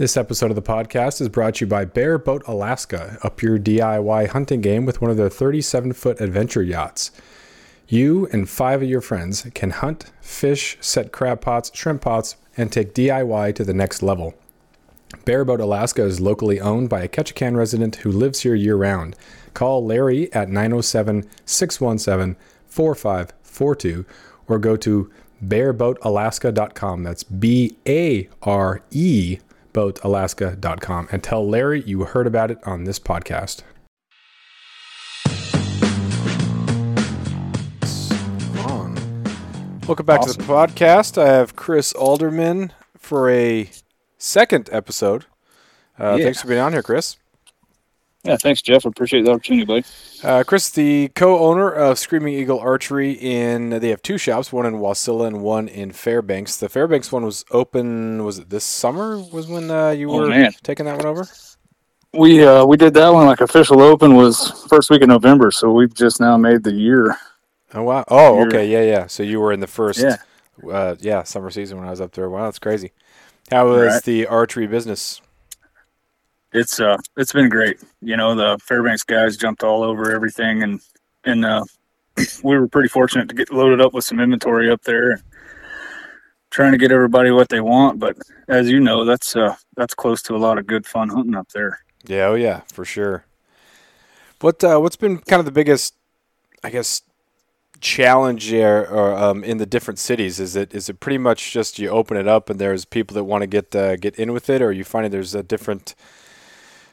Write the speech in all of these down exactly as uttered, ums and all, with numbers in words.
This episode of the podcast is brought to you by Bear Boat Alaska. Up your D I Y hunting game with one of their thirty-seven foot adventure yachts. You and five of your friends can hunt, fish, set crab pots, shrimp pots, and take D I Y to the next level. Bear Boat Alaska is locally owned by a Ketchikan resident who lives here year-round. Call Larry at nine oh seven, six one seven, four five four two or go to bear boat alaska dot com. That's B A R E boat alaska dot com and tell Larry you heard about it on this podcast. On. Welcome back awesome. to the podcast. I have Chris Alderman for a second episode. Uh, yeah. Thanks for being on here, Chris. Yeah, thanks, Jeff. I appreciate the opportunity, buddy. Uh, Chris, the co-owner of Screaming Eagle Archery, in they have two shops, one in Wasilla and one in Fairbanks. The Fairbanks one was open, was it this summer was when uh, you oh, were man. taking that one over? We uh, we did that one, like official open was first week of November, so we've just now made the year. Oh, wow. Oh, year. okay, yeah, yeah. So you were in the first yeah. Uh, yeah, summer season when I was up there. Wow, that's crazy. How was right. the archery business? It's uh, it's been great. You know, the Fairbanks guys jumped all over everything, and and uh, we were pretty fortunate to get loaded up with some inventory up there, trying to get everybody what they want. But as you know, that's uh, that's close to a lot of good fun hunting up there. Yeah, oh yeah, for sure. What uh, what's been kind of the biggest, I guess, challenge here, or um, in the different cities? Is it is it pretty much just you open it up and there's people that want to get uh, get in with it, or are you finding there's a different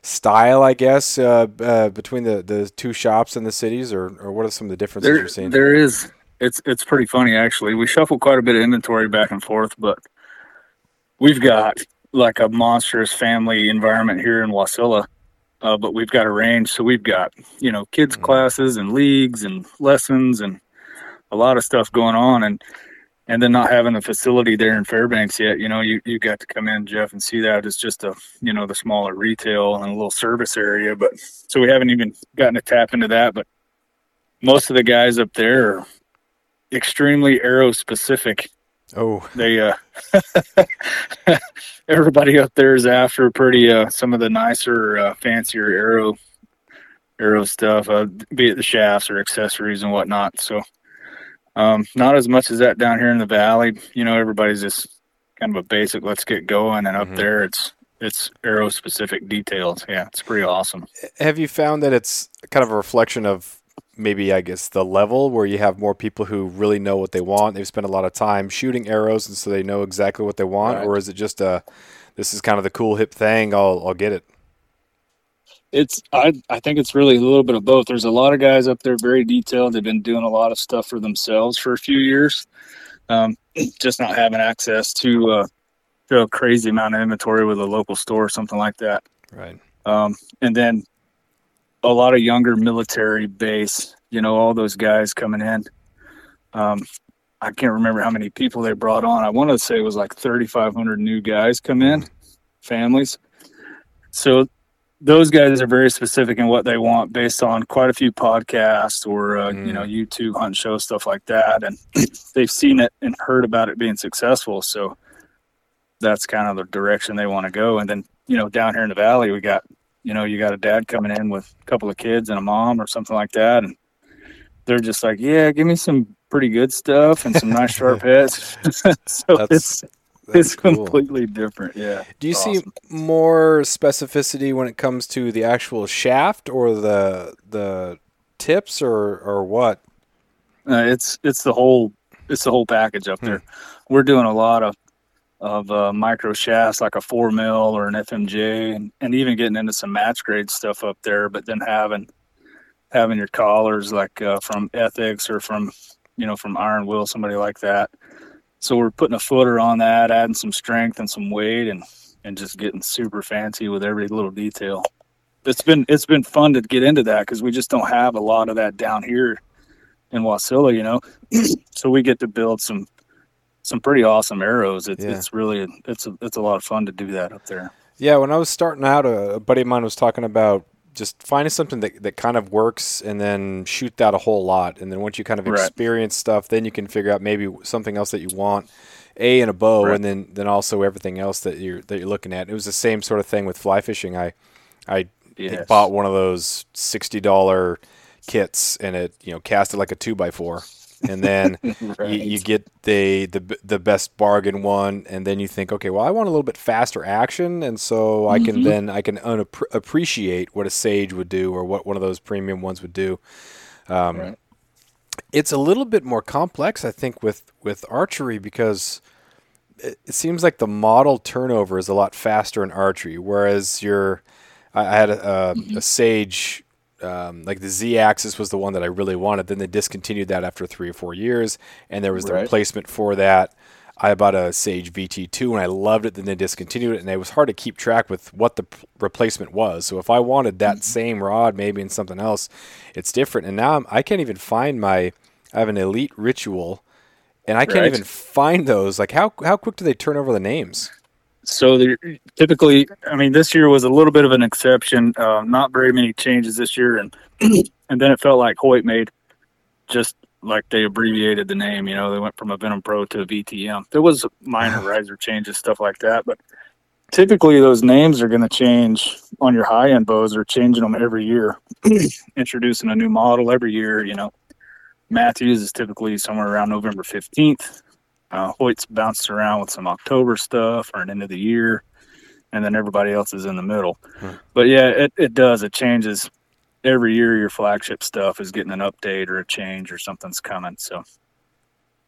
style, I guess, uh, uh, between the, the two shops and the cities, or, or what are some of the differences there, you're seeing? There is. It's it's pretty funny, actually. We shuffle quite a bit of inventory back and forth, but we've got like a monstrous family environment here in Wasilla, uh, but we've got a range. So we've got, you know, kids mm-hmm. classes and leagues and lessons and a lot of stuff going on. And And then not having the facility there in Fairbanks yet, you know, you, you got to come in, Jeff, and see that. It's just a, you know, the smaller retail and a little service area. But so we haven't even gotten to tap into that. But most of the guys up there are extremely arrow specific. Oh, they, uh, everybody up there is after pretty, uh, some of the nicer, uh, fancier arrow, arrow stuff, uh, be it the shafts or accessories and whatnot. So, Um, not as much as that down here in the valley. You know, everybody's just kind of a basic, let's get going. And up mm-hmm. there, it's it's arrow-specific details. Yeah, it's pretty awesome. Have you found that it's kind of a reflection of maybe, I guess, the level where you have more people who really know what they want? They've spent a lot of time shooting arrows, and so they know exactly what they want? Right. Or is it just a, this is kind of the cool, hip thing, I'll I'll get it? It's I I think it's really a little bit of both. There's a lot of guys up there very detailed. They've been doing a lot of stuff for themselves for a few years, um, just not having access to, uh, to a crazy amount of inventory with a local store or something like that. Right. Um, and then a lot of younger military base. You know, all those guys coming in. Um, I can't remember how many people they brought on. I want to say it was like thirty-five hundred new guys come in, families. So those guys are very specific in what they want based on quite a few podcasts or, uh, mm. you know, YouTube hunt show, stuff like that. And they've seen it and heard about it being successful. So that's kind of the direction they want to go. And then, you know, down here in the valley, we got, you know, you got a dad coming in with a couple of kids and a mom or something like that. And they're just like, yeah, give me some pretty good stuff and some nice sharp hits. So that's- it's, That's it's cool. completely different. Yeah. Do you awesome. see more specificity when it comes to the actual shaft or the the tips or or what? Uh, it's it's the whole it's the whole package up there. Hmm. We're doing a lot of of uh, micro shafts like a four mil or an F M J, and, and even getting into some match grade stuff up there. But then having having your collars like uh, from Ethics or from you know from Iron Will, somebody like that. So we're putting a footer on that, adding some strength and some weight, and, and just getting super fancy with every little detail. It's been it's been fun to get into that because we just don't have a lot of that down here in Wasilla, you know. So we get to build some some pretty awesome arrows. It's yeah. it's really it's a, it's a lot of fun to do that up there. Yeah, when I was starting out, a buddy of mine was talking about just finding something that, that kind of works and then shoot that a whole lot. And then once you kind of experience right. stuff, then you can figure out maybe something else that you want A and a bow, right. and then, then also everything else that you're that you're looking at. It was the same sort of thing with fly fishing. I I yes. bought one of those sixty dollar kits, and it you know cast it like a two by four, and then right. you, you get the, the the best bargain one, and then you think, okay, well, I want a little bit faster action, and so mm-hmm. I can then I can un- appreciate what a Sage would do or what one of those premium ones would do. Um, right. It's a little bit more complex, I think, with, with archery because it, it seems like the model turnover is a lot faster in archery, whereas your I, I had a, a, mm-hmm. a Sage, um, like the Z-axis was the one that I really wanted. Then they discontinued that after three or four years, and there was the right. replacement for that. I bought a Sage V T two, and I loved it. Then they discontinued it, and it was hard to keep track with what the p- replacement was. So if I wanted that mm-hmm. same rod maybe in something else, it's different. And now I'm, I can't even find my – I have an Elite Ritual, and I can't right. even find those. Like how how quick do they turn over the names? So they're typically – I mean, this year was a little bit of an exception. Uh, not very many changes this year, and and then it felt like Hoyt made just – like they abbreviated the name, you know, they went from a Venom Pro to a V T M. There was minor riser changes, stuff like that. But typically those names are going to change on your high end bows. They're changing them every year, introducing a new model every year. You know, Mathews is typically somewhere around November fifteenth. Uh, Hoyt's bounced around with some October stuff or an end of the year. And then everybody else is in the middle. Hmm. But yeah, it, it does. It changes. Every year your flagship stuff is getting an update or a change or something's coming. So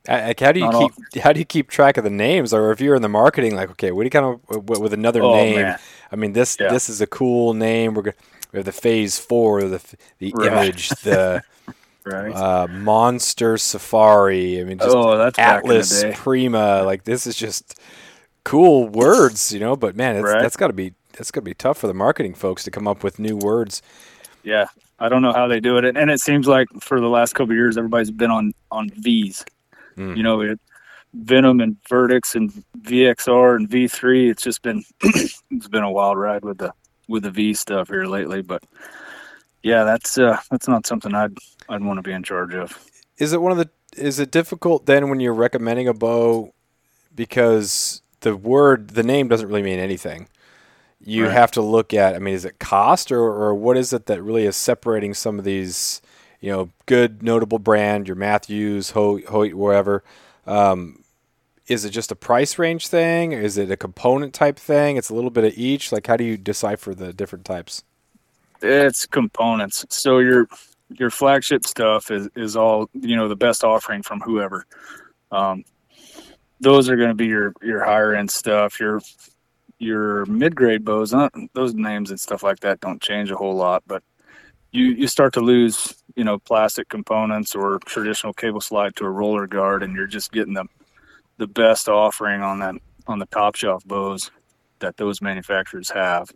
like, how do you Not keep often. how do you keep track of the names? Or if you're in the marketing, like, okay, what do you kind of with another oh, name? Man. I mean, this yeah. this is a cool name. We're gonna we have the Phase Four, the the right. image, the right. uh, Monster Safari. I mean, just oh, that's Atlas Prima. Like this is just cool words, you know. But man, it's, right. that's got to be that's got to be tough for the marketing folks to come up with new words. Yeah, I don't know how they do it. And, and it seems like for the last couple of years, everybody's been on, on Vs. Mm. You know, it, Venom and Verdicts and V X R and V three. It's just been it's been a wild ride with the with the V stuff here lately. But, yeah, that's uh, that's not something I'd I'd want to be in charge of. Is it one of the is it difficult then when you're recommending a bow because the word, the name doesn't really mean anything? You right. have to look at, I mean, is it cost or, or what is it that really is separating some of these, you know, good, notable brand, your Mathews, Hoyt, Hoyt wherever? Um, is it just a price range thing? Is it a component type thing? It's a little bit of each. Like, how do you decipher the different types? It's components. So your your flagship stuff is, is all, you know, the best offering from whoever. Um, those are going to be your, your higher end stuff, your your mid-grade bows, not those names and stuff like that don't change a whole lot, but you, you start to lose, you know, plastic components or traditional cable slide to a roller guard, and you're just getting the, the best offering on that, on the top shelf bows that those manufacturers have.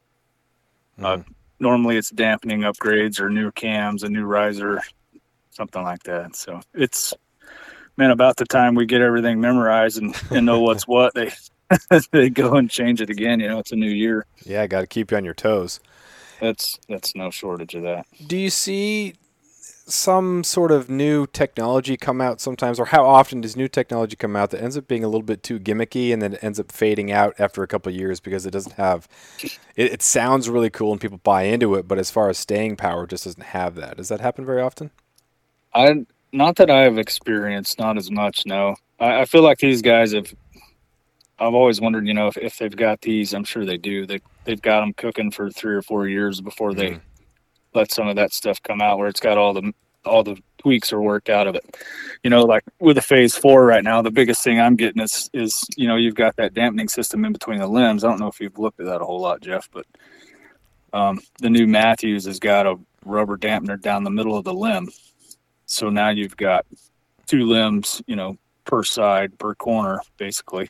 Mm-hmm. Uh, normally it's dampening upgrades or new cams, a new riser, something like that. So it's, man, about the time we get everything memorized and, and know what's what, they they go and change it again. You know, it's a new year. Yeah, got to keep you on your toes. That's that's no shortage of that. Do you see some sort of new technology come out sometimes, or how often does new technology come out that ends up being a little bit too gimmicky and then ends up fading out after a couple of years because it doesn't have it, it sounds really cool and people buy into it, but as far as staying power, it just doesn't have that. Does that happen very often? I not that I've experienced, not as much. No, I, I feel like these guys have. I've always wondered, you know, if, if they've got these, I'm sure they do. They, they've got them cooking for three or four years before they mm. let some of that stuff come out where it's got all the all the tweaks are worked out of it. You know, like with a Phase four right now, the biggest thing I'm getting is, is, you know, you've got that dampening system in between the limbs. I don't know if you've looked at that a whole lot, Jeff, but um, the new Mathews has got a rubber dampener down the middle of the limb. So now you've got two limbs, you know, per side, per corner, basically.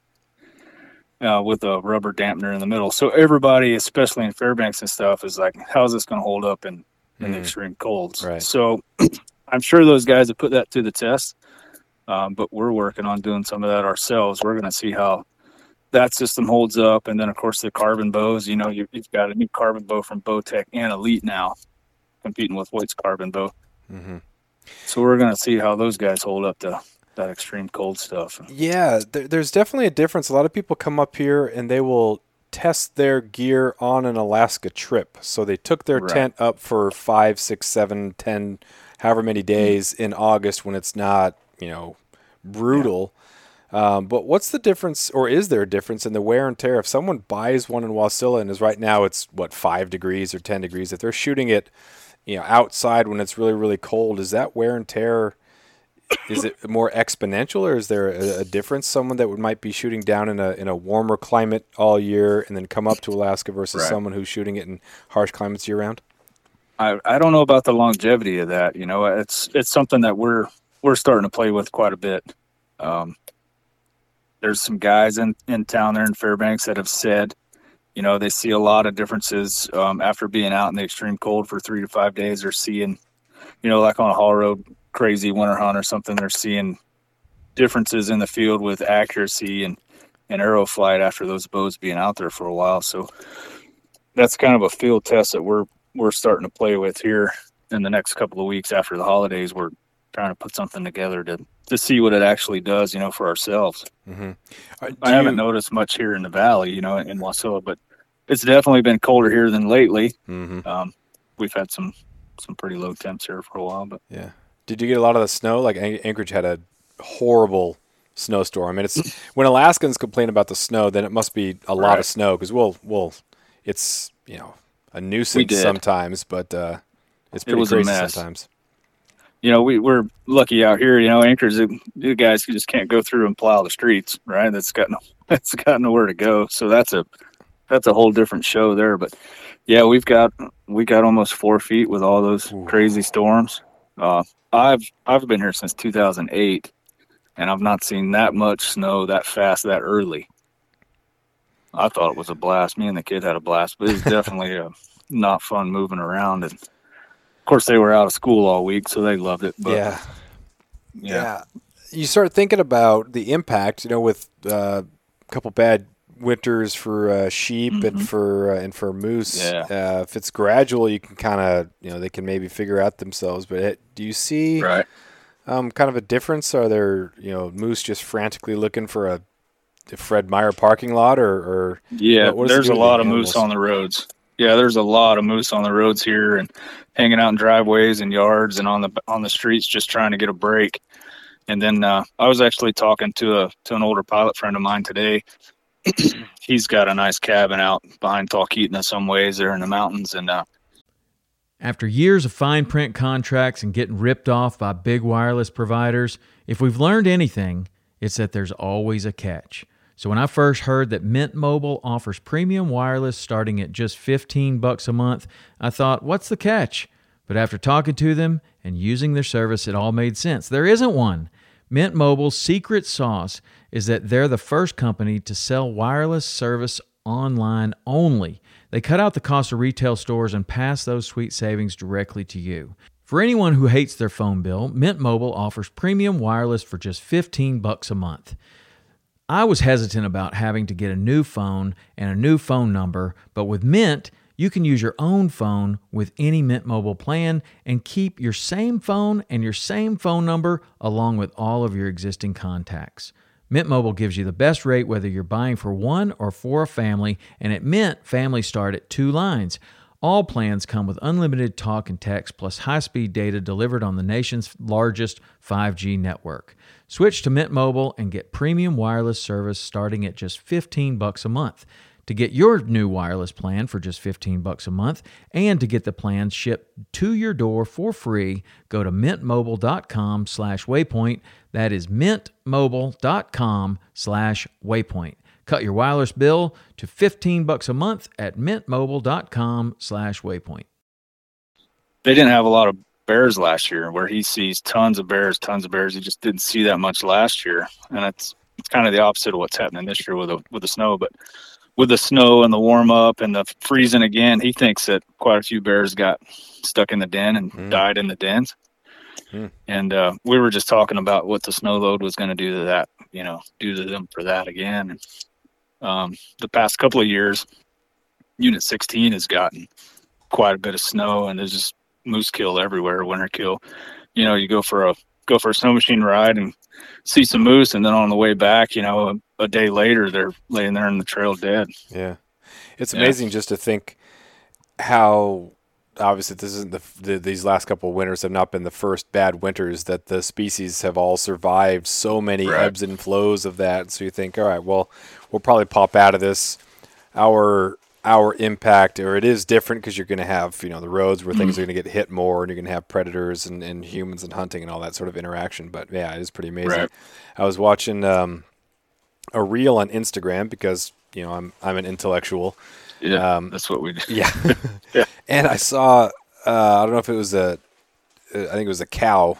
Uh, with a rubber dampener in the middle. So everybody, especially in Fairbanks and stuff, is like, how's this going to hold up in, in mm. extreme colds? Right. So I'm sure those guys have put that to the test, um, but we're working on doing some of that ourselves. We're going to see how that system holds up. And then, of course, the carbon bows. You know, you, you've got a new carbon bow from Bowtech and Elite now competing with Hoyt's carbon bow. Mm-hmm. So we're going to see how those guys hold up to that extreme cold stuff. Yeah, there, there's definitely a difference. A lot of people come up here and they will test their gear on an Alaska trip. So they took their right. tent up for five, six, seven, ten, however many days mm-hmm. in August when it's not, you know, brutal. Yeah. Um, but what's the difference, or is there a difference in the wear and tear? If someone buys one in Wasilla and is right now it's, what, five degrees or ten degrees, if they're shooting it, you know, outside when it's really, really cold, is that wear and tear, is it more exponential, or is there a, a difference? Someone that would might be shooting down in a in a warmer climate all year and then come up to Alaska versus right. someone who's shooting it in harsh climates year-round? I, I don't know about the longevity of that. You know, it's it's something that we're we're starting to play with quite a bit. Um, there's some guys in, in town there in Fairbanks that have said, you know, they see a lot of differences um, after being out in the extreme cold for three to five days. They're seeing, you know, like on a haul road crazy winter hunt or something, they're seeing differences in the field with accuracy and, and arrow flight after those bows being out there for a while. So that's kind of a field test that we're we're starting to play with here in the next couple of weeks after the holidays. We're trying to put something together to to see what it actually does, you know, for ourselves. Mm-hmm. Uh, I haven't you... noticed much here in the valley, you know, in Wasilla, but it's definitely been colder here than lately. Mm-hmm. Um, we've had some, some pretty low temps here for a while, but yeah. Did you get a lot of the snow? Like Anchorage had a horrible snowstorm. I mean, it's when Alaskans complain about the snow, then it must be a lot right. of snow, because we'll, we'll, it's, you know, a nuisance sometimes, but uh, it's pretty it crazy sometimes. You know, we, we're lucky out here. You know, Anchorage, you guys just can't go through and plow the streets, right? That's got no, that's got nowhere to go. So that's a, that's a whole different show there. But yeah, we've got we got almost four feet with all those Ooh. crazy storms. Uh, I've I've been here since two thousand eight, and I've not seen that much snow that fast that early. I thought it was a blast. Me and the kid had a blast, but it's definitely a, not fun moving around. And of course, they were out of school all week, so they loved it. But, yeah. yeah, yeah. You start thinking about the impact, you know, with uh, a couple bad winters for uh, sheep mm-hmm. and for uh, and for moose. Yeah. Uh, if it's gradual, you can kind of, you know, they can maybe figure out themselves. But it, do you see right. um, kind of a difference? Are there, you know, moose just frantically looking for a, a Fred Meyer parking lot, or, or yeah, what, what there's a lot of moose on the roads. Yeah, there's a lot of moose on the roads here and hanging out in driveways and yards and on the on the streets just trying to get a break. And then uh, I was actually talking to a to an older pilot friend of mine today. He's got a nice cabin out behind Talkeetna in some ways there in the mountains. And uh, after years of fine print contracts and getting ripped off by big wireless providers, if we've learned anything, it's that there's always a catch. So when I first heard that Mint Mobile offers premium wireless starting at just fifteen bucks a month, I thought, what's the catch? But after talking to them and using their service, it all made sense. There isn't one. Mint Mobile's secret sauce is that they're the first company to sell wireless service online only. They cut out the cost of retail stores and pass those sweet savings directly to you. For anyone who hates their phone bill, Mint Mobile offers premium wireless for just fifteen bucks a month. I was hesitant about having to get a new phone and a new phone number, but with Mint, you can use your own phone with any Mint Mobile plan and keep your same phone and your same phone number along with all of your existing contacts. Mint Mobile gives you the best rate whether you're buying for one or for a family, and at Mint, families start at two lines. All plans come with unlimited talk and text plus high-speed data delivered on the nation's largest five G network. Switch to Mint Mobile and get premium wireless service starting at just fifteen bucks a month. To get your new wireless plan for just fifteen bucks a month and to get the plan shipped to your door for free, go to mint mobile dot com slash waypoint. That is mint mobile dot com slash waypoint. Cut your wireless bill to fifteen bucks a month at mint mobile dot com slash waypoint. They didn't have a lot of bears last year, where he sees tons of bears, tons of bears. He just didn't see that much last year. And it's it's kind of the opposite of what's happening this year with the, with the snow. But with the snow and the warm up and the freezing again, he thinks that quite a few bears got stuck in the den and mm. died in the dens. Mm. And uh, we were just talking about what the snow load was going to do to that, you know, do to them for that again. And, um, the past couple of years, Unit sixteen has gotten quite a bit of snow, and there's just moose kill everywhere, winter kill. You know, you go for a go for a snow machine ride, and see some moose, and then on the way back, you know, a, a day later, they're laying there in the trail dead. Yeah. It's amazing yeah. just to think how, obviously, this isn't the, the these last couple of winters have not been the first bad winters, that the species have all survived so many right. ebbs and flows of that. So you think, all right, well, we'll probably pop out of this. Our our impact, or it is different because you're going to have, you know, the roads where things mm. are going to get hit more, and you're going to have predators and, and humans and hunting and all that sort of interaction. But yeah, it is pretty amazing. Right. I was watching um, a reel on Instagram because, you know, I'm I'm an intellectual. Yeah, um, that's what we do. Yeah. yeah. And I saw, uh, I don't know if it was a, I think it was a cow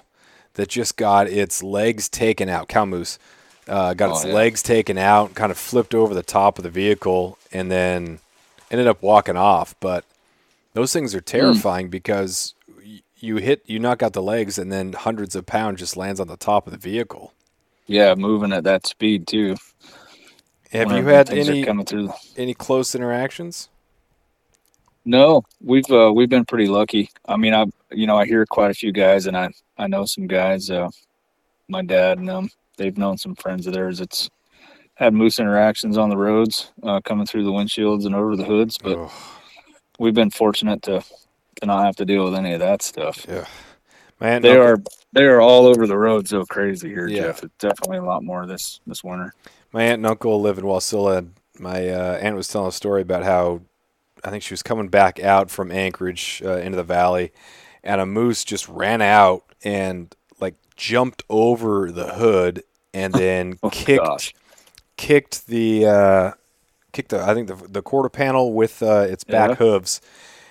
that just got its legs taken out, cow moose, uh, got oh, its yeah. legs taken out, kind of flipped over the top of the vehicle, and then ended up walking off. But those things are terrifying mm. because you hit, you knock out the legs, and then hundreds of pounds just lands on the top of the vehicle. Yeah, moving at that speed too. Have you had any any close interactions? No, we've uh, we've been pretty lucky. I mean, I you know I hear quite a few guys, and I, I know some guys. Uh, my dad and them, they've known some friends of theirs. It's had moose interactions on the roads, uh, coming through the windshields and over the hoods. But oh. we've been fortunate to to not have to deal with any of that stuff. Yeah, man, they no, are they are all over the road so crazy here, yeah. Jeff. It's definitely a lot more this this winter. My aunt and uncle live in Wasilla. My uh, aunt was telling a story about how I think she was coming back out from Anchorage uh, into the valley, and a moose just ran out and like jumped over the hood and then oh, kicked gosh. kicked the uh, kicked the I think the the quarter panel with uh, its back yeah. hooves.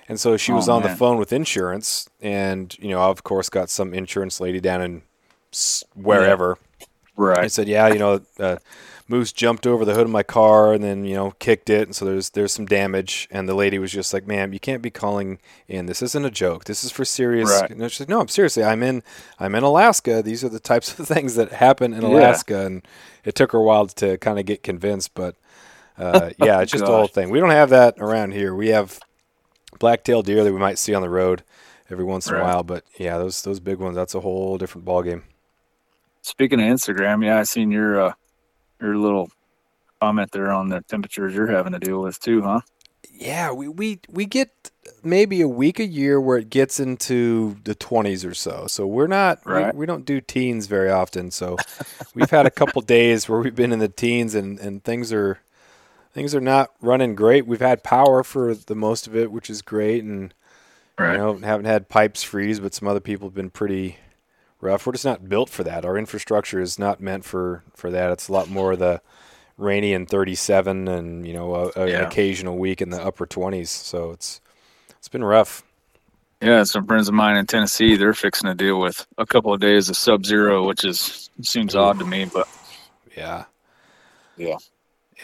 And so she oh, was on man. the phone with insurance, and you know I of course got some insurance lady down in wherever. Yeah. Right. I said, yeah, you know. Uh, Moose jumped over the hood of my car and then, you know, kicked it. And so there's there's some damage. And the lady was just like, ma'am, you can't be calling in. This isn't a joke. This is for serious. Right. And she's like, no, I'm seriously. I'm in I'm in Alaska. These are the types of things that happen in Alaska. Yeah. And it took her a while to kind of get convinced. But, uh, yeah, it's just the whole thing. We don't have that around here. We have black-tailed deer that we might see on the road every once right. in a while. But, yeah, those those big ones, that's a whole different ballgame. Speaking of Instagram, yeah, I seen your uh, – your little comment there on the temperatures you're having to deal with too, huh? Yeah, we, we, we get maybe a week a year where it gets into the twenties or so. So we're not, right. we, we don't do teens very often. So we've had a couple days where we've been in the teens, and, and things are things are not running great. We've had power for the most of it, which is great, and right. you know, haven't had pipes freeze, but some other people have been pretty rough. We're just not built for that. Our infrastructure is not meant for, for that. It's a lot more the rainy and thirty-seven, and you know, a, a, yeah. an occasional week in the upper twenties. So it's it's been rough. Yeah, some friends of mine in Tennessee, they're fixing to deal with a couple of days of sub-zero, which is seems Ooh. odd to me, but yeah, yeah,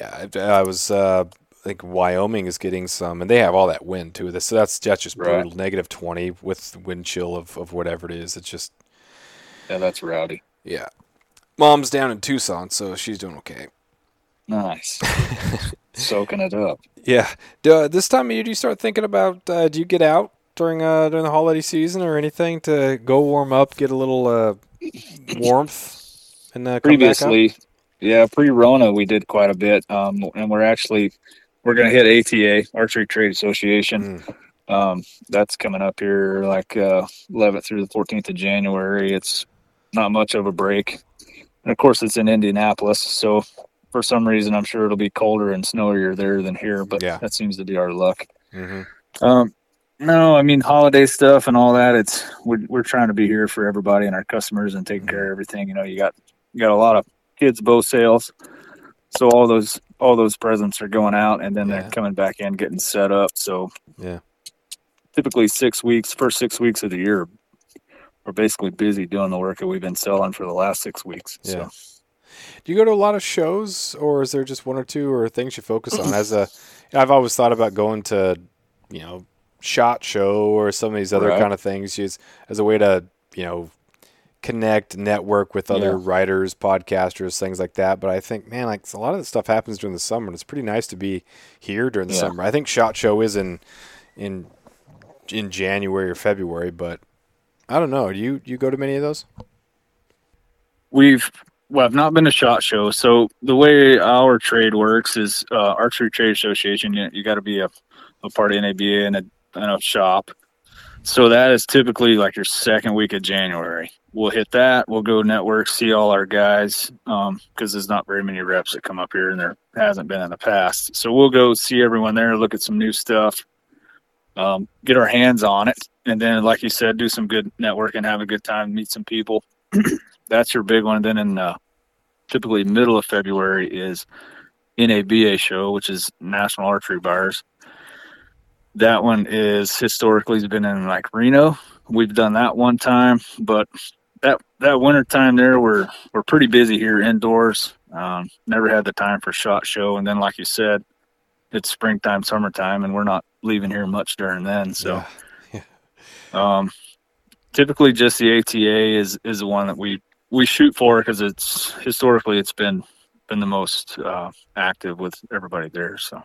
yeah. I, I was uh, I think Wyoming is getting some, and they have all that wind too. So that's that's just brutal. Right. Negative twenty with wind chill of, of whatever it is. It's just yeah, that's rowdy. Yeah. Mom's down in Tucson, so she's doing okay. Nice. Soaking it up. Yeah. Uh, this time of year, do you start thinking about, uh, do you get out during uh, during the holiday season or anything to go warm up, get a little uh, warmth? And uh, come Previously, back up? yeah, pre-Rona, we did quite a bit. Um, and we're actually, we're going to hit A T A, Archery Trade Association. Mm. Um, that's coming up here like uh, eleventh through the fourteenth of January. It's not much of a break, and of course it's in Indianapolis, so for some reason I'm sure it'll be colder and snowier there than here, but yeah. that seems to be our luck. mm-hmm. um no I mean holiday stuff and all that, it's we're, we're trying to be here for everybody and our customers and taking mm-hmm. care of everything. You know, you got you got a lot of kids bow sales, so all those all those presents are going out, and then yeah. they're coming back in getting set up. So yeah, typically six weeks, first six weeks of the year we're basically busy doing the work that we've been selling for the last six weeks. Yeah. So. Do you go to a lot of shows, or is there just one or two or things you focus on? As a, I've always thought about going to, you know, SHOT Show or some of these other right. kind of things as, as a way to, you know, connect, network with other yeah. writers, podcasters, things like that. But I think, man, like a lot of this stuff happens during the summer, and it's pretty nice to be here during the yeah. summer. I think SHOT Show is in, in, in January or February, but I don't know. Do you, you go to many of those? We've Well, I've not been to SHOT Show. So the way our trade works is uh, Archery Trade Association, you, you got to be a, a part of N A B A and a, and a shop. So that is typically like your second week of January. We'll hit that. We'll go network, see all our guys, because um, there's not very many reps that come up here, and there hasn't been in the past. So we'll go see everyone there, look at some new stuff, um, get our hands on it, and then, like you said, do some good networking, have a good time, meet some people. That's your big one. Then in uh, typically middle of February is N A B A show, which is National Archery Bars. That one is historically has been in like Reno. We've done that one time, but that that winter time there, we're we're pretty busy here indoors. Um, never had the time for SHOT Show, and then like you said, it's springtime, summertime, and we're not leaving here much during then. So, yeah. Yeah. Um, typically, just the A T A is is the one that we we shoot for because it's historically it's been been the most uh, active with everybody there. So,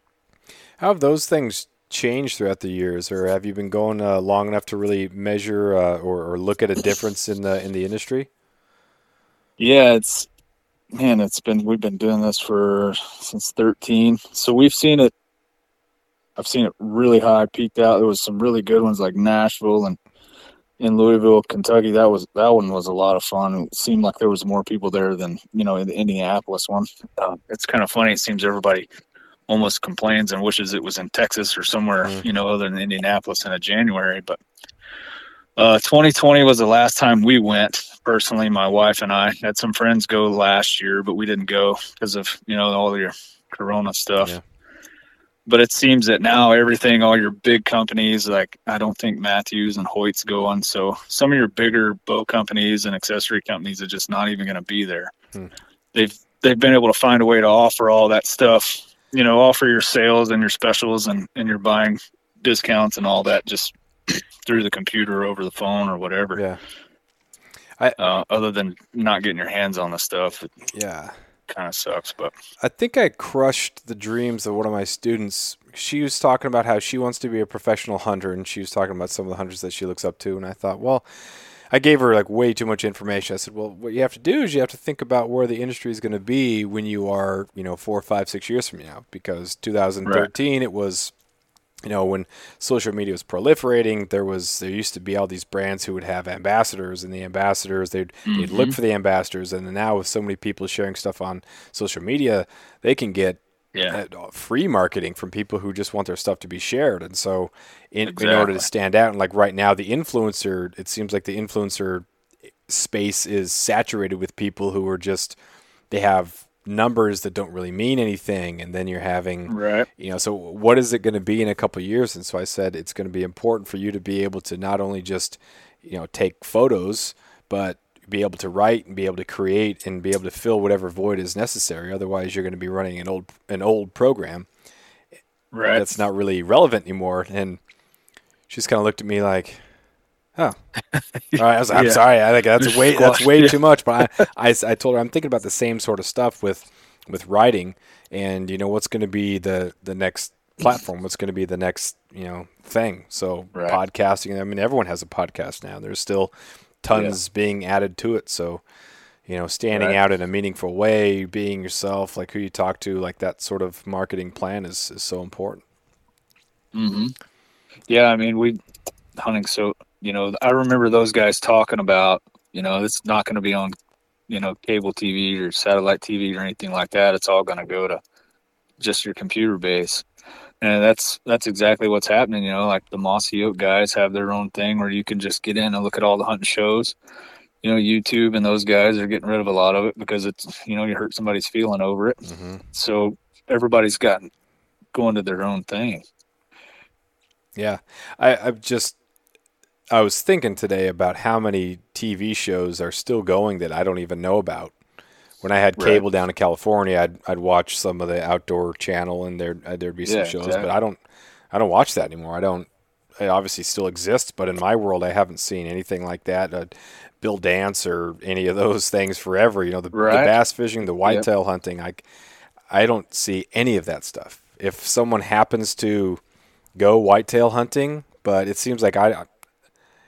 how have those things changed throughout the years, or have you been going uh, long enough to really measure uh, or, or look at a difference in the in the industry? Yeah, it's man, it's been we've been doing this for since thirteen, so we've seen it. I've seen it really high, peaked out. There was some really good ones like Nashville and in Louisville, Kentucky. That was that one was a lot of fun. It seemed like there was more people there than you know in the Indianapolis one. Uh, it's kind of funny. It seems everybody almost complains and wishes it was in Texas or somewhere, mm. you know, other than Indianapolis in a January. But uh, twenty twenty was the last time we went. Personally, my wife and I had some friends go last year, but we didn't go because of, you know, all your Corona stuff. Yeah. But it seems that now everything, all your big companies, like I don't think Mathews and Hoyt's going. So some of your bigger boat companies and accessory companies are just not even going to be there. Mm. They've, they've been able to find a way to offer all that stuff, you know, offer your sales and your specials and, and your buying discounts and all that just through the computer, over the phone or whatever. Yeah. I, uh, other than not getting your hands on the stuff. It yeah. Kind of sucks, but I think I crushed the dreams of one of my students. She was talking about how she wants to be a professional hunter, and she was talking about some of the hunters that she looks up to. And I thought, well, I gave her like way too much information. I said, well, what you have to do is you have to think about where the industry is going to be when you are, you know, four, five, six years from now, because two thousand thirteen, right. It was, you know, when social media was proliferating, there was, there used to be all these brands who would have ambassadors, and the ambassadors, they'd, mm-hmm. they'd look for the ambassadors. And then now with so many people sharing stuff on social media, they can get yeah. free marketing from people who just want their stuff to be shared. And so in, exactly. in order to stand out, and like right now the influencer, it seems like the influencer space is saturated with people who are just, they have numbers that don't really mean anything. And then you're having, right. you know, so what is it going to be in a couple of years? And so I said, it's going to be important for you to be able to not only just, you know, take photos, but be able to write and be able to create and be able to fill whatever void is necessary. Otherwise you're going to be running an old, an old program right. that's not really relevant anymore. And she's kind of looked at me like, oh, all right. I was, I'm yeah. sorry. I think that's way, that's way yeah. too much. But I, I, I told her, I'm thinking about the same sort of stuff with, with writing and you know, what's going to be the, the next platform, what's going to be the next, you know, thing. So right. podcasting, I mean, everyone has a podcast now. There's still tons yeah. being added to it. So, you know, standing right. out in a meaningful way, being yourself, like who you talk to, like that sort of marketing plan is, is so important. Mm-hmm. Yeah. I mean, we hunting. So, you know, I remember those guys talking about, you know, it's not going to be on, you know, cable T V or satellite T V or anything like that. It's all going to go to just your computer base. And that's that's exactly what's happening, you know, like the Mossy Oak guys have their own thing where you can just get in and look at all the hunting shows. You know, YouTube and those guys are getting rid of a lot of it because it's, you know, you hurt somebody's feeling over it. Mm-hmm. So everybody's gotten going to their own thing. Yeah. I, I've just, I was thinking today about how many T V shows are still going that I don't even know about. When I had cable right. down in California, I'd I'd watch some of the Outdoor Channel, and there there'd be some yeah, shows, exactly. but I don't I don't watch that anymore. I don't. It obviously still exists, but in my world, I haven't seen anything like that. Uh, Bill Dance or any of those things forever. You know, the, right. the bass fishing, the whitetail yep. hunting. I I don't see any of that stuff. If someone happens to go whitetail hunting, but it seems like I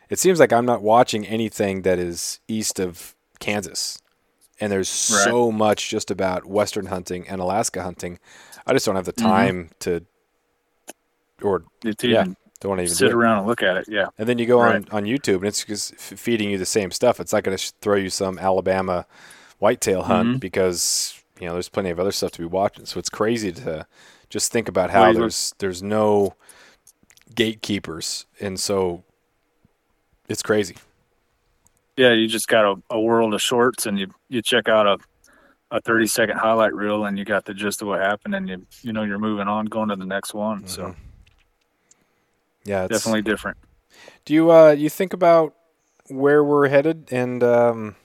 it seems like I'm not watching anything that is east of Kansas. And there's right. so much just about Western hunting and Alaska hunting. I just don't have the time mm-hmm. to, or it's yeah, even, don't want to even sit do around and look at it. Yeah. And then you go right. on, on YouTube and it's just feeding you the same stuff. It's not going to throw you some Alabama whitetail hunt mm-hmm. because, you know, there's plenty of other stuff to be watching. So it's crazy to just think about how well, there's, look. there's no gatekeepers. And so it's crazy. Yeah, you just got a, a world of shorts, and you, you check out a, a thirty-second highlight reel, and you got the gist of what happened, and you you know you're moving on, going to the next one. Mm-hmm. So, yeah, it's definitely different. Do you uh you think about where we're headed? And um,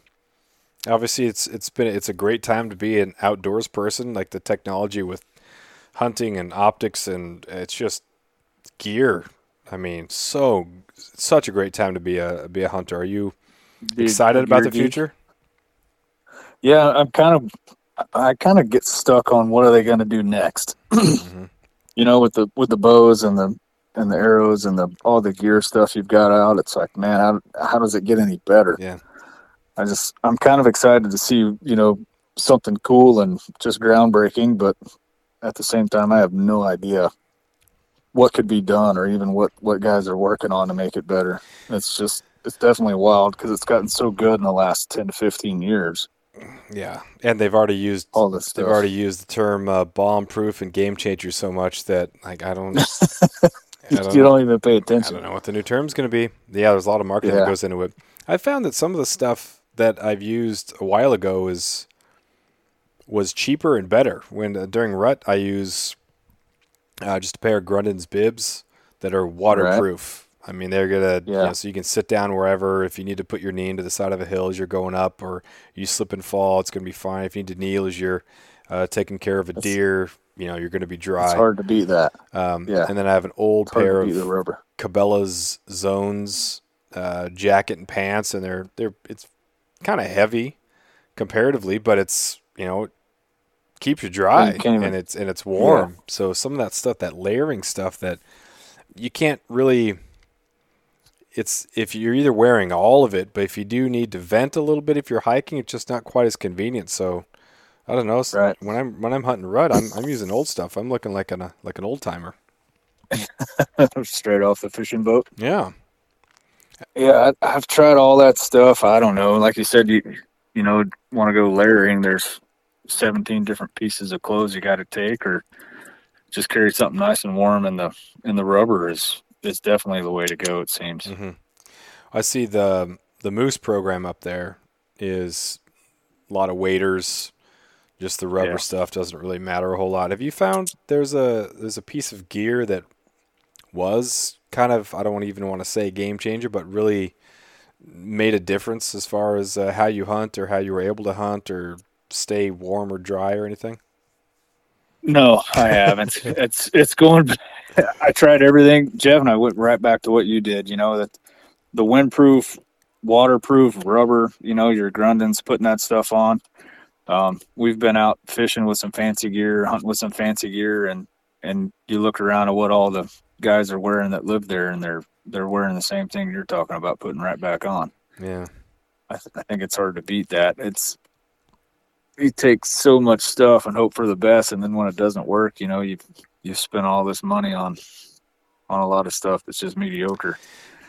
obviously, it's it's been it's a great time to be an outdoors person. Like the technology with hunting and optics, and it's just gear. I mean, so such a great time to be a be a hunter. Are you Dude, excited about the future? Yeah, I'm kind of, I kind of get stuck on what are they going to do next? mm-hmm. You know, with the with the bows and the and the arrows and the all the gear stuff you've got out, it's like, man, how how does it get any better? Yeah, I just I'm kind of excited to see you know something cool and just groundbreaking, but at the same time, I have no idea what could be done or even what what guys are working on to make it better. It's just. It's definitely wild because it's gotten so good in the last ten to fifteen years. Yeah, and they've already used all this stuff. They've already used the term uh, bomb-proof and game-changer so much that like I don't, I don't you don't even pay attention. I don't know what the new term's going to be. Yeah, there's a lot of marketing yeah. that goes into it. I found that some of the stuff that I've used a while ago is was cheaper and better. When uh, during rut, I use uh, just a pair of Grundens bibs that are waterproof. Right. I mean, they're going to, yeah. you know, so you can sit down wherever. If you need to put your knee into the side of a hill as you're going up or you slip and fall, it's going to be fine. If you need to kneel as you're uh, taking care of a that's, deer, you know, you're going to be dry. It's hard to beat that. Um, yeah. And then I have an old it's pair of rubber. Cabela's Zones uh, jacket and pants, and they're, they're it's kind of heavy comparatively, but it's, you know, it keeps you dry and, you can't even, and it's and it's warm. Yeah. So some of that stuff, that layering stuff that you can't really... It's if you're either wearing all of it, but if you do need to vent a little bit if you're hiking, it's just not quite as convenient. So I don't know. Right. When I'm when I'm hunting rut, I'm I'm using old stuff. I'm looking like an uh, like an old timer. Straight off the fishing boat. Yeah. Yeah, I, I've tried all that stuff. I don't know. Like you said, you you know want to go layering. There's seventeen different pieces of clothes you got to take, or just carry something nice and warm in the in the rubber is. It's definitely the way to go, it seems. Mm-hmm. I see the the moose program up there is a lot of waders. Just the rubber yeah. stuff doesn't really matter a whole lot. Have you found there's a there's a piece of gear that was kind of, I don't even want to say game changer, but really made a difference as far as uh, how you hunt or how you were able to hunt or stay warm or dry or anything? No, I haven't. it's it's going. I tried everything, Jeff, and I went right back to what you did. You know that the windproof, waterproof rubber. You know your Grundens, putting that stuff on. Um, we've been out fishing with some fancy gear, hunting with some fancy gear, and and you look around at what all the guys are wearing that live there, and they're they're wearing the same thing you're talking about, putting right back on. Yeah, I, th- I think it's hard to beat that. It's You take so much stuff and hope for the best, and then when it doesn't work, you know you've you've spent all this money on on a lot of stuff that's just mediocre.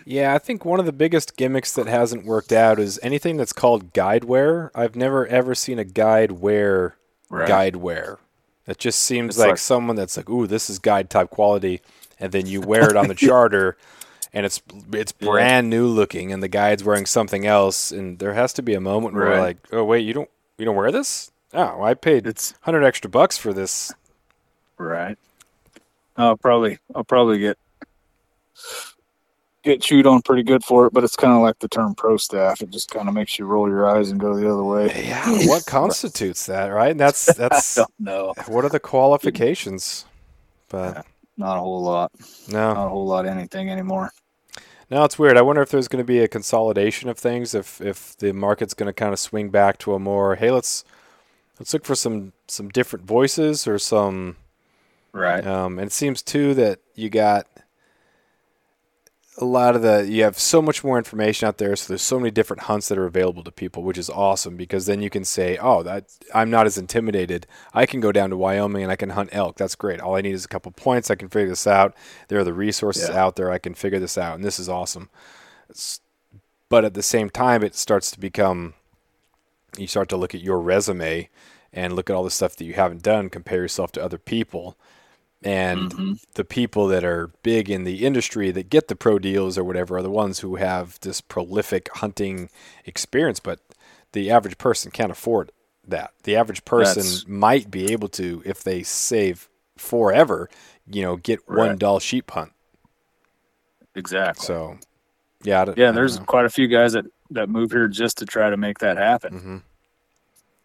Yeah, I think one of the biggest gimmicks that hasn't worked out is anything that's called guide wear. I've never ever seen a guide wear right. guide wear. It just seems like, like someone that's like, "Ooh, this is guide type quality," and then you wear it on the charter, and it's it's brand yeah. new looking, and the guide's wearing something else, and there has to be a moment right. where like, "Oh wait, you don't." You don't wear this? Oh, I paid it's one hundred extra bucks for this. Right. I'll probably I'll probably get get chewed on pretty good for it, but it's kind of like the term pro staff. It just kind of makes you roll your eyes and go the other way. Yeah. What constitutes that, right? And that's that's I don't know. What are the qualifications? But yeah, not a whole lot. No. Not a whole lot of anything anymore. No, it's weird. I wonder if there's going to be a consolidation of things, if if the market's going to kind of swing back to a more, hey, let's let's look for some, some different voices or some... Right. Um, and it seems, too, that you got a lot of the, you have so much more information out there. So there's so many different hunts that are available to people, which is awesome, because then you can say, oh, that I'm not as intimidated. I can go down to Wyoming and I can hunt elk. That's great. All I need is a couple points. I can figure this out. There are the resources yeah. out there. I can figure this out. And this is awesome. It's, but at the same time, it starts to become, you start to look at your resume and look at all the stuff that you haven't done, compare yourself to other people. And mm-hmm. the people that are big in the industry that get the pro deals or whatever are the ones who have this prolific hunting experience, but the average person can't afford that. The average person That's... might be able to, if they save forever, you know, get right. one doll sheep hunt. Exactly. So, yeah. I yeah, and there's quite a few guys that, that move here just to try to make that happen, mm-hmm.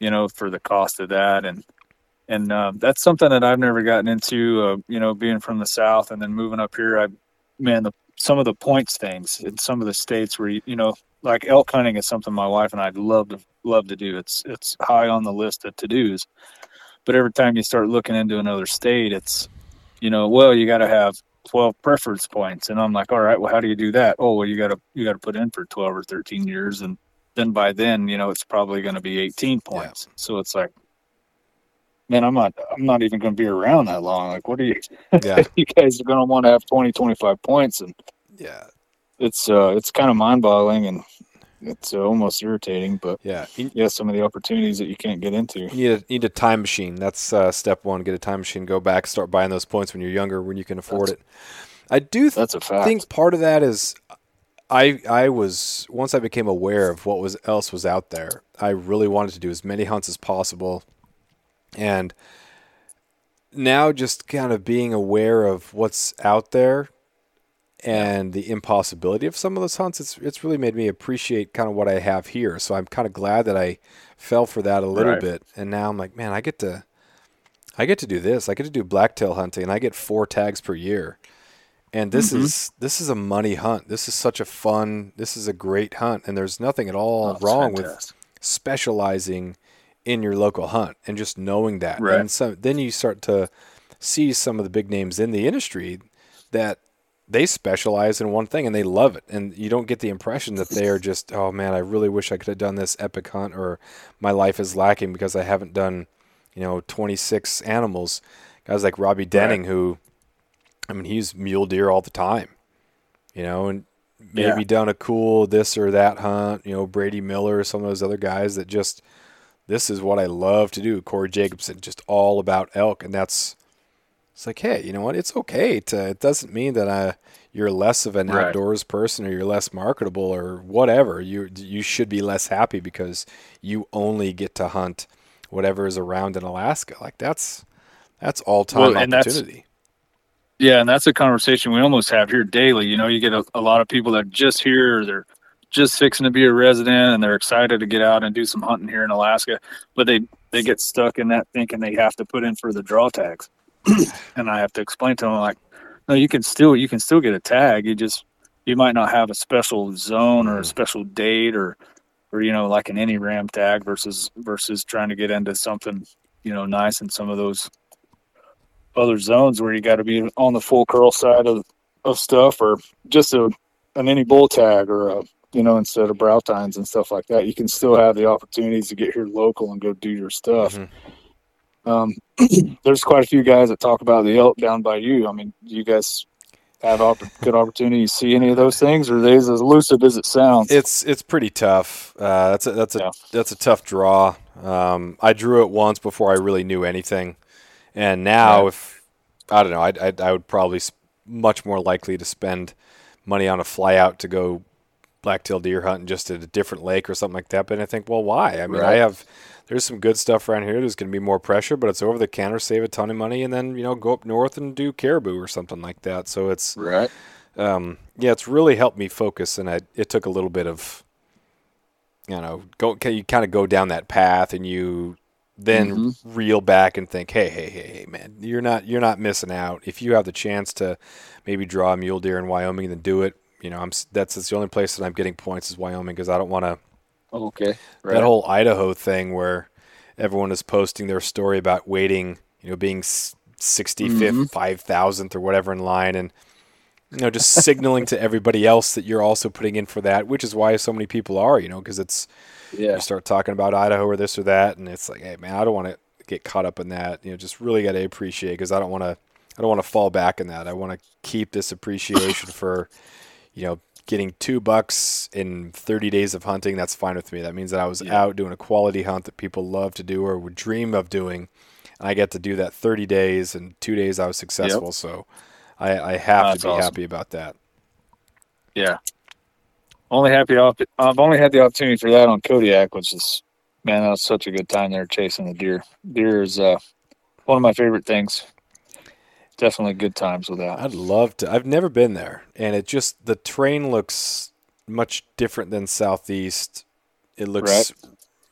you know, for the cost of that. And And uh, that's something that I've never gotten into, uh, you know, being from the South and then moving up here. I, man, the, some of the points things in some of the states where, you, you know, like elk hunting is something my wife and I'd love to love to do. It's it's high on the list of to-dos. But every time you start looking into another state, it's, you know, well, you got to have twelve preference points. And I'm like, all right, well, how do you do that? Oh, well, you got to you got to put in for twelve or thirteen years. And then by then, you know, it's probably going to be eighteen points. Yeah. So it's like, man, I'm not, I'm not even going to be around that long. Like, what are you, yeah. you guys are going to want to have twenty, twenty-five points. And yeah, it's, uh, it's kind of mind boggling and it's uh, almost irritating, but yeah. yeah, some of the opportunities that you can't get into. You need a, need a time machine. That's uh step one, get a time machine, go back, start buying those points when you're younger, when you can afford that's, it. I do th- that's a fact. think part of that is I, I was, once I became aware of what was else was out there, I really wanted to do as many hunts as possible. And now just kind of being aware of what's out there and the impossibility of some of those hunts, it's it's really made me appreciate kind of what I have here. So I'm kind of glad that I fell for that a little right. bit. And now I'm like, man, I get to I get to do this. I get to do blacktail hunting and I get four tags per year. And this mm-hmm. is this is a money hunt. This is such a fun, this is a great hunt. And there's nothing at all oh, wrong with specializing in your local hunt and just knowing that. Right. And so then you start to see some of the big names in the industry that they specialize in one thing and they love it. And you don't get the impression that they are just, oh man, I really wish I could have done this epic hunt, or my life is lacking because I haven't done, you know, twenty-six animals. Guys like Robbie Denning, right. who, I mean, he's mule deer all the time, you know, and maybe yeah. done a cool this or that hunt, you know, Brady Miller, some of those other guys that just, this is what I love to do. Corey Jacobson, just all about elk. And that's, it's like, hey, you know what? It's okay to, it doesn't mean that I, you're less of an right. outdoors person or you're less marketable or whatever. You, you should be less happy because you only get to hunt whatever is around in Alaska. Like that's, that's all time well, opportunity. Yeah. And that's a conversation we almost have here daily. You know, you get a, a lot of people that just hear they're, just fixing to be a resident and they're excited to get out and do some hunting here in Alaska, but they, they get stuck in that thinking they have to put in for the draw tags. And I have to explain to them, like, no, you can still, you can still get a tag. You just, you might not have a special zone or a special date or, or, you know, like an N RAM tag versus, versus trying to get into something, you know, nice in some of those other zones where you got to be on the full curl side of, of stuff or just a, an any bull tag or a, you know, instead of brow tines and stuff like that. You can still have the opportunities to get here local and go do your stuff. Mm-hmm. Um, there's quite a few guys that talk about the elk down by you. I mean, do you guys have op- good opportunities to see any of those things, or are they as elusive as it sounds? It's it's pretty tough. Uh, that's a, that's a yeah. that's a tough draw. Um, I drew it once before I really knew anything, and now yeah. if I don't know, I I, I would probably sp- much more likely to spend money on a fly out to go blacktail deer hunting just at a different lake or something like that. But I think, well, why? I mean, right. I have, there's some good stuff around here. There's going to be more pressure, but it's over the counter, save a ton of money. And then, you know, go up north and do caribou or something like that. So it's, right. um, yeah, it's really helped me focus. And I, it took a little bit of, you know, go, you kind of go down that path and you then mm-hmm. reel back and think, Hey, Hey, Hey, Hey, man, you're not, you're not missing out. If you have the chance to maybe draw a mule deer in Wyoming, then do it. You know, I'm that's, that's the only place that I'm getting points is Wyoming because I don't want to. Okay. Right. That whole Idaho thing where everyone is posting their story about waiting, you know, being sixty-fifth, mm-hmm. five thousandth or whatever in line. And you know, just signaling to everybody else that you're also putting in for that, which is why so many people are, you know, because it's, yeah. you start talking about Idaho or this or that, and it's like, hey, man, I don't want to get caught up in that. You know, just really got to appreciate, because I don't want to, I don't want to fall back in that. I want to keep this appreciation for, you know, getting two bucks in thirty days of hunting. That's fine with me. That means that I was yeah. out doing a quality hunt that people love to do or would dream of doing. And I get to do that thirty days, and two days I was successful. Yep. So I, I have That's to be awesome. happy about that. Yeah. Only happy. Op- I've only had the opportunity for that on Kodiak, which is, man, that was such a good time there chasing the deer. Deer is uh, one of my favorite things. Definitely good times with that. I'd love to. I've never been there, and it just, the terrain looks much different than Southeast. It looks right.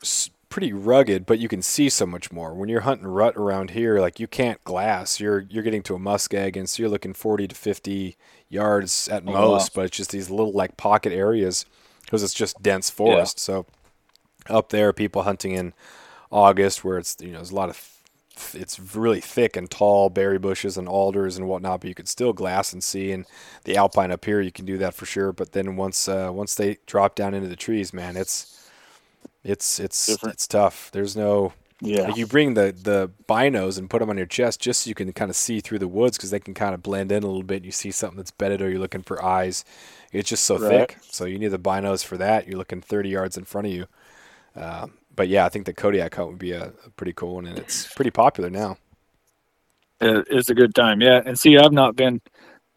s- pretty rugged, but you can see so much more. When you're hunting rut around here, like, you can't glass. You're you're getting to a muskeg, and so you're looking forty to fifty yards at oh, most, wow. but it's just these little like pocket areas because it's just dense forest. Yeah. So up there, people hunting in August, where it's, you know, there's a lot of th- it's really thick and tall berry bushes and alders and whatnot, but you can still glass and see. And the alpine up here, you can do that for sure. But then once uh, once they drop down into the trees, man, it's it's it's Different. it's tough. There's no yeah. Like, you bring the the binos and put them on your chest just so you can kind of see through the woods, because they can kind of blend in a little bit. And you see something that's bedded, or you're looking for eyes. It's just so right. thick. So you need the binos for that. You're looking thirty yards in front of you. Um, But yeah, I think the Kodiak hunt would be a, a pretty cool one, and it's pretty popular now. It's a good time, yeah. And see, I've not been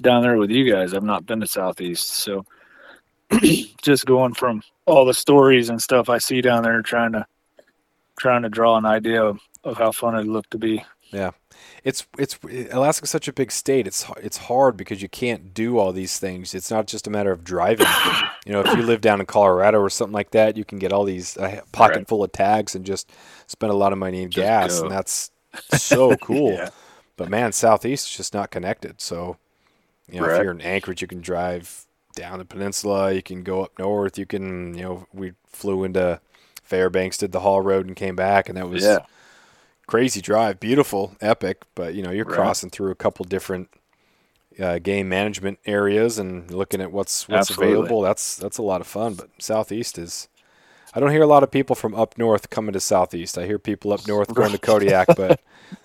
down there with you guys. I've not been to Southeast, so just going from all the stories and stuff I see down there, trying to trying to draw an idea of, of how fun it looked to be. Yeah, it's it's Alaska's such a big state. It's it's hard because you can't do all these things. It's not just a matter of driving. You know, if you live down in Colorado or something like that, you can get all these uh, pocket right. full of tags and just spend a lot of money in just gas, go. and that's so cool. yeah. But man, Southeast is just not connected. So, you know, right. if you're in Anchorage, you can drive down the peninsula. You can go up north. You can, you know, we flew into Fairbanks, did the haul road, and came back, and that was yeah. crazy drive, beautiful, epic. But you know, you're right. crossing through a couple different Uh, game management areas and looking at what's what's Absolutely. available. That's that's a lot of fun. But Southeast is, I don't hear a lot of people from up north coming to Southeast. I hear people up north going to Kodiak, but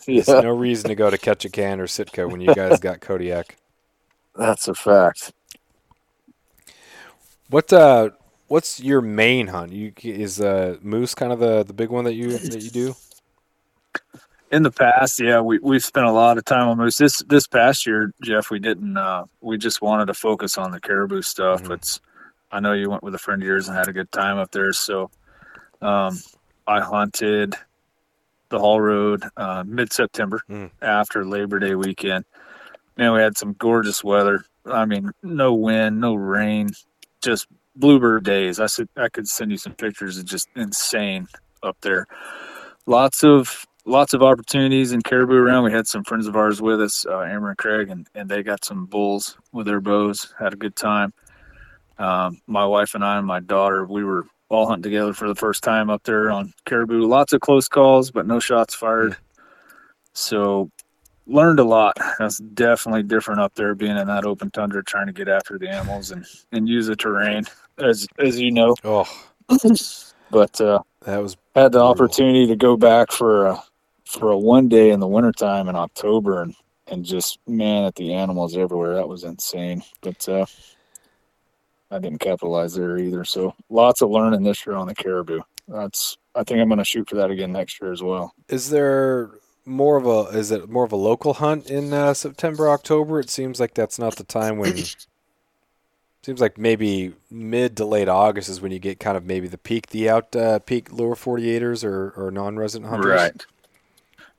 yeah. there's no reason to go to Ketchikan or Sitka when you guys got Kodiak. That's a fact. What uh, what's your main hunt? You is uh, moose kind of the, the big one that you that you do? In the past, yeah, we, we've spent a lot of time on moose. This this past year, Jeff, we didn't. Uh, we just wanted to focus on the caribou stuff. Mm-hmm. It's, I know you went with a friend of yours and had a good time up there. So um, I hunted the haul road uh, mid-September mm. after Labor Day weekend. Man, we had some gorgeous weather. I mean, no wind, no rain, just bluebird days. I, said, I could send you some pictures. It's just insane up there. Lots of... Lots of opportunities in caribou around. We had some friends of ours with us, uh, Amber and Craig, and, and they got some bulls with their bows. Had a good time. Um, my wife and I and my daughter, we were all hunting together for the first time up there on caribou. Lots of close calls, but no shots fired. So learned a lot. That's definitely different up there, being in that open tundra, trying to get after the animals and, and use the terrain, as as you know. Oh, but uh, that was had the brutal. opportunity to go back for a. for a one day in the wintertime in October, and, and just, man, at the animals everywhere. That was insane. But uh, I didn't capitalize there either. So lots of learning this year on the caribou. That's, I think I'm going to shoot for that again next year as well. Is there more of a, is it more of a local hunt in uh, September, October? It seems like that's not the time when, seems like maybe mid to late August is when you get kind of maybe the peak, the out uh, peak lower forty-eighters or, or non-resident hunters. Right.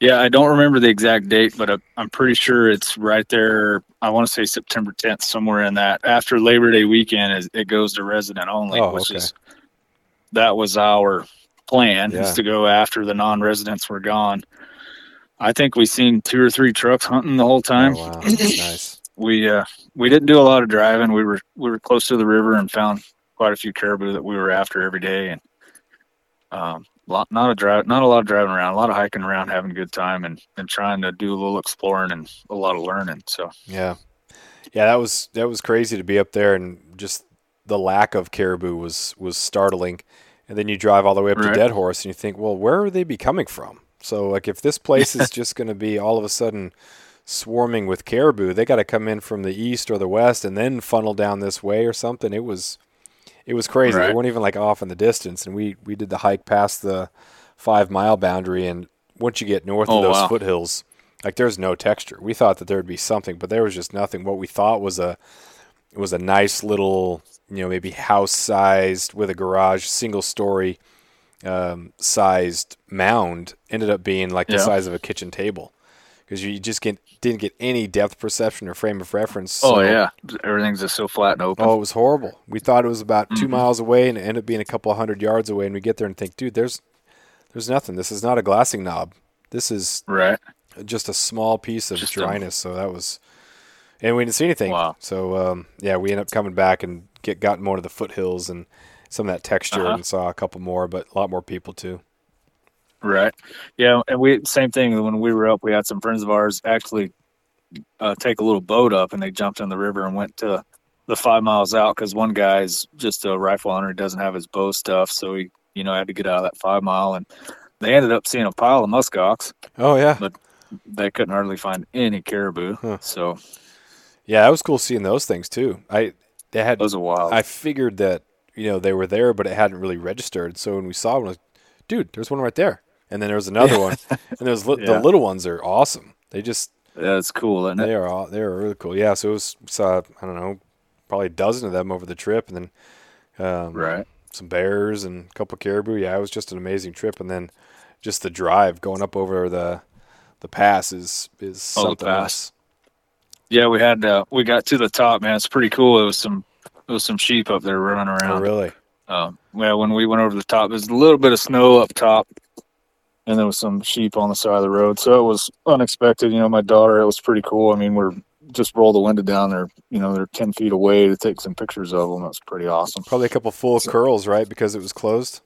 Yeah, I don't remember the exact date, but I'm pretty sure it's right there. I want to say September tenth, somewhere in that. After Labor Day weekend, it goes to resident only, oh, which okay. is that was our plan, yeah. is to go after the non-residents were gone. I think we seen two or three trucks hunting the whole time. Oh, wow. Nice. We uh, we didn't do a lot of driving. We were we were close to the river and found quite a few caribou that we were after every day, and um. Lot, not a drive, not a lot of driving around, a lot of hiking around, having a good time, and, and trying to do a little exploring and a lot of learning. So yeah, Yeah, that was that was crazy to be up there, and just the lack of caribou was was startling. And then you drive all the way up right. to Dead Horse, and you think, well, where are they be coming from? So, like, if this place is just going to be all of a sudden swarming with caribou, they got to come in from the east or the west and then funnel down this way or something. It was it was crazy. Right. They weren't even, like, off in the distance. And we, we did the hike past the five-mile boundary, and once you get north oh, of those wow. foothills, like, there's no texture. We thought that there would be something, but there was just nothing. What we thought was a it was a nice little, you know, maybe house-sized with a garage, single-story um, sized mound, ended up being like yeah. the size of a kitchen table, because you just get, didn't get any depth perception or frame of reference. Oh, so, yeah. Everything's just so flat and open. Oh, it was horrible. We thought it was about mm-hmm. two miles away, and it ended up being a couple of hundred yards away, and we get there and think, dude, there's there's nothing. This is not a glassing knob. This is right. just a small piece of just dryness, a... so that was... And we didn't see anything. Wow. So, um, yeah, we ended up coming back and get got more to the foothills and some of that texture uh-huh. and saw a couple more, but a lot more people too. Right. Yeah, and we same thing. When we were up, we had some friends of ours actually uh, take a little boat up, and they jumped in the river and went to the five miles out because one guy's just a rifle hunter. He doesn't have his bow stuff, so he you know had to get out of that five mile, and they ended up seeing a pile of muskox. Oh, yeah. But they couldn't hardly find any caribou, huh. so... Yeah, that was cool seeing those things too. I they had those are wild. I figured that, you know, they were there, but it hadn't really registered. So when we saw one, I was, dude, there's one right there, and then there was another one, and those li- yeah. the little ones are awesome. They just that's yeah, cool, isn't they it? They are all, they are really cool. Yeah, so it was saw I don't know, probably a dozen of them over the trip, and then um, right some bears and a couple of caribou. Yeah, it was just an amazing trip, and then just the drive going up over the the pass is is oh, something else. Yeah, we had uh, we got to the top, man. It's pretty cool. It was some it was some sheep up there running around. Oh, really? Um, yeah. When we went over the top, there's a little bit of snow up top, and there was some sheep on the side of the road. So it was unexpected. You know, my daughter. It was pretty cool. I mean, we're just roll the window down there. You know, they're ten feet away to take some pictures of them. That's pretty awesome. Probably a couple full so, curls, right? Because it was closed.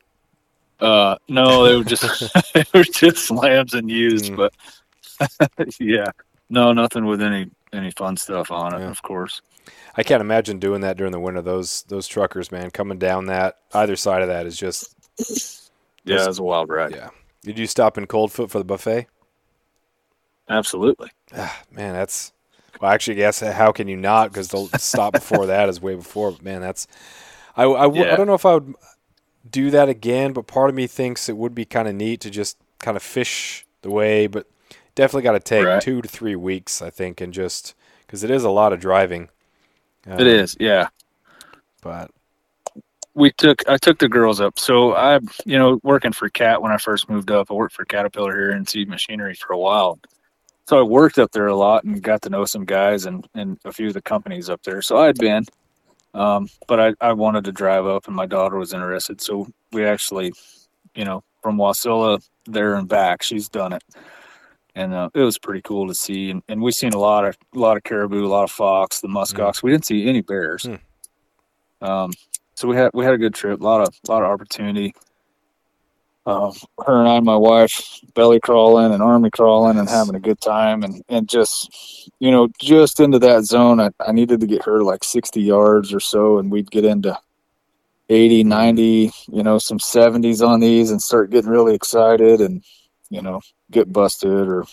Uh, no, they were just they were just lambs and ewes, mm. but yeah, no, nothing with any. any fun stuff on it, yeah. Of course. I can't imagine doing that during the winter. Those those truckers, man, coming down that either side of that is just yeah, it was a wild ride. Yeah. Did you stop in Coldfoot for the buffet? Absolutely. Ah, man, that's well. Actually, yes. How can you not? Because the stop before that is way before. But man, that's I I, w- yeah. I don't know if I would do that again. But part of me thinks it would be kind of neat to just kind of fish the way, but. Definitely got to take right. two to three weeks, I think, and just because it is a lot of driving. Um, it is, yeah. But we took I took the girls up. So I, you know, working for Cat when I first moved up, I worked for Caterpillar here in Seed Machinery for a while. So I worked up there a lot and got to know some guys and, and a few of the companies up there. So I had been, um, but I, I wanted to drive up, and my daughter was interested. So we actually, you know, from Wasilla there and back, she's done it. And uh, it was pretty cool to see, and, and we seen a lot of a lot of caribou, a lot of fox, the muskox. Mm. We didn't see any bears, mm. um, so we had we had a good trip, a lot of lot of opportunity. Uh, her and I, my wife, belly crawling and army crawling yes. and having a good time, and, and just you know just into that zone. I, I needed to get her like sixty yards or so, and we'd get into eighty, ninety, you know, some seventies on these, and start getting really excited and. You know, get busted or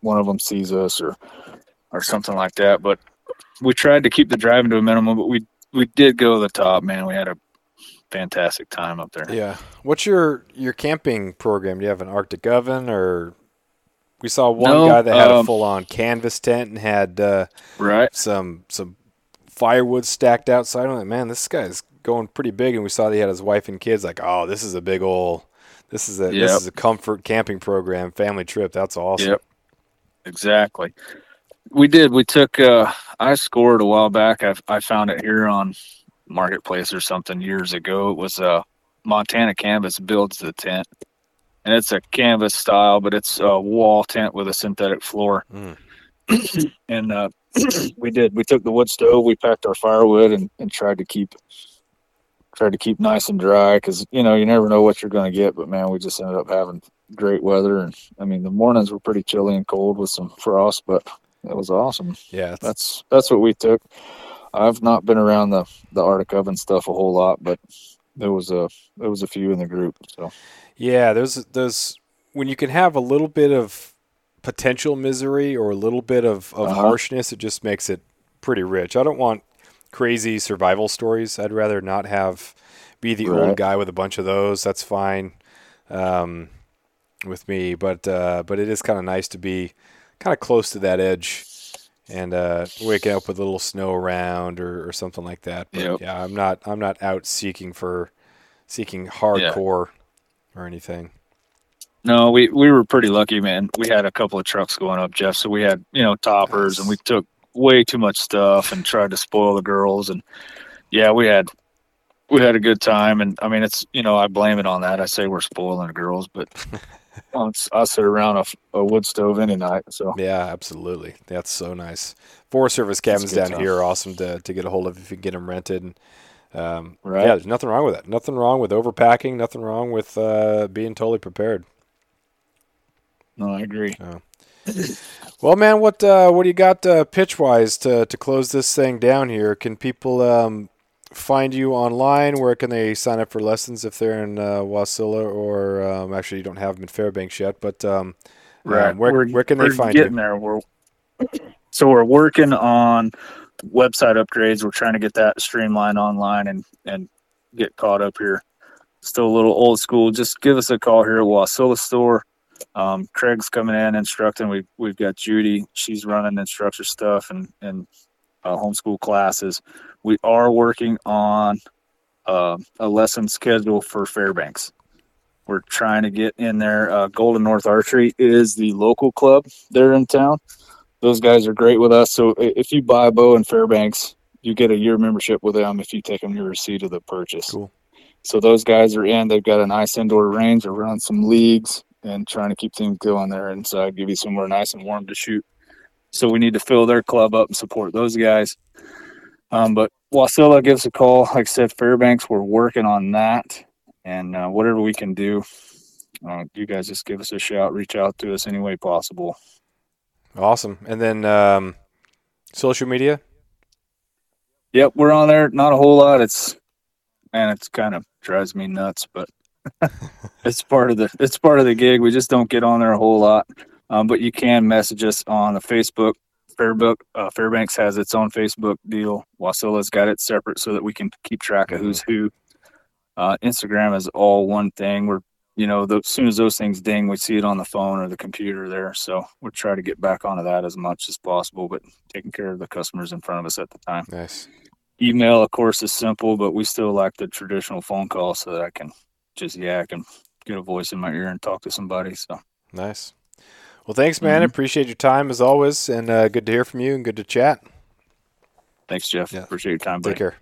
one of them sees us or or something like that. But we tried to keep the driving to a minimum, but we we did go to the top, man. We had a fantastic time up there. Yeah. What's your, your camping program? Do you have an Arctic oven or we saw one no, guy that had um, a full-on canvas tent and had uh, right. some some firewood stacked outside. I'm like, man, this guy's going pretty big. And we saw that he had his wife and kids like, oh, this is a big old – This is a yep. this is a comfort camping program, family trip. That's awesome. Yep, exactly. We did. We took. Uh, I scored a while back. I I found it here on Marketplace or something years ago. It was a uh, Montana Canvas builds the tent, and it's a canvas style, but it's a wall tent with a synthetic floor. Mm. and uh, we did. We took the wood stove. We packed our firewood and, and tried to keep. Tried to keep nice and dry because, you know, you never know what you're going to get. But, man, we just ended up having great weather. And, I mean, the mornings were pretty chilly and cold with some frost. But That was awesome. Yeah, that's that's what we took. I've not been around the the Arctic oven stuff a whole lot, but there was a there was a few in the group. So yeah, there's those when you can have a little bit of potential misery or a little bit of, of uh-huh. harshness, it just makes it pretty rich. I don't want crazy survival stories. I'd rather not have be the right. old guy with a bunch of those. That's fine um, with me, but uh, but it is kind of nice to be kind of close to that edge and uh, wake up with a little snow around or, or something like that. But yep. yeah, I'm not I'm not out seeking for seeking hardcore yeah. or anything. No, we, we were pretty lucky, man. We had a couple of trucks going up, Jeff. So we had, you know, toppers, and we took way too much stuff and tried to spoil the girls. And yeah, we had we had a good time. And I mean, it's, you know, I blame it on that. I say we're spoiling the girls, but once I sit around a, a wood stove any night. So yeah, absolutely. That's so nice. Forest Service cabins down time. Here are awesome to to get a hold of if you can get them rented. And, um, right. yeah, there's nothing wrong with that. Nothing wrong with overpacking. Nothing wrong with uh, being totally prepared. No, I agree. Oh. Well, man, what uh, what do you got uh, pitch-wise to, to close this thing down here? Can people um, find you online? Where can they sign up for lessons if they're in uh, Wasilla or um, actually you don't have them in Fairbanks yet, but um, right. um, where, we're, where can we're they find getting you? There. We're So we're working on website upgrades. We're trying to get that streamlined online and, and get caught up here. Still a little old school. Just give us a call here at Wasilla Store. Um, Craig's coming in instructing. We've, we've got Judy. She's running instructor stuff and, and uh, homeschool classes. We are working on uh, a lesson schedule for Fairbanks. We're trying to get in there. Uh, Golden North Archery is the local club there in town. Those guys are great with us. So if you buy a bow in Fairbanks, you get a year membership with them if you take them your receipt of the purchase. Cool. So those guys are in. They've got a nice indoor range. They're running some leagues and trying to keep things going there inside, give you somewhere nice and warm to shoot. So we need to fill their club up and support those guys. Um, but Wasilla, give us a call. Like I said, Fairbanks, we're working on that. And uh, whatever we can do, uh, you guys just give us a shout, reach out to us any way possible. Awesome. And then um, social media? Yep, we're on there. Not a whole lot. It's, man, it's kind of drives me nuts, but it's part of the it's part of the gig. We just don't get on there a whole lot, um, but you can message us on the Facebook. Fairbanks uh, Fairbanks has its own Facebook deal. Wasilla's got it separate so that we can keep track of who's who. Uh, Instagram is all one thing. We're you know the, as soon as those things ding, we see it on the phone or the computer there. So we're trying to get back onto that as much as possible, but taking care of the customers in front of us at the time. Nice. Email, of course, is simple, but we still like the traditional phone call so that I can. Just yeah, I can get a voice in my ear and talk to somebody. So nice. Well, thanks, man. Mm-hmm. Appreciate your time as always, and uh, good to hear from you and good to chat. Thanks, Jeff. Yeah. Appreciate your time. Buddy. Take care.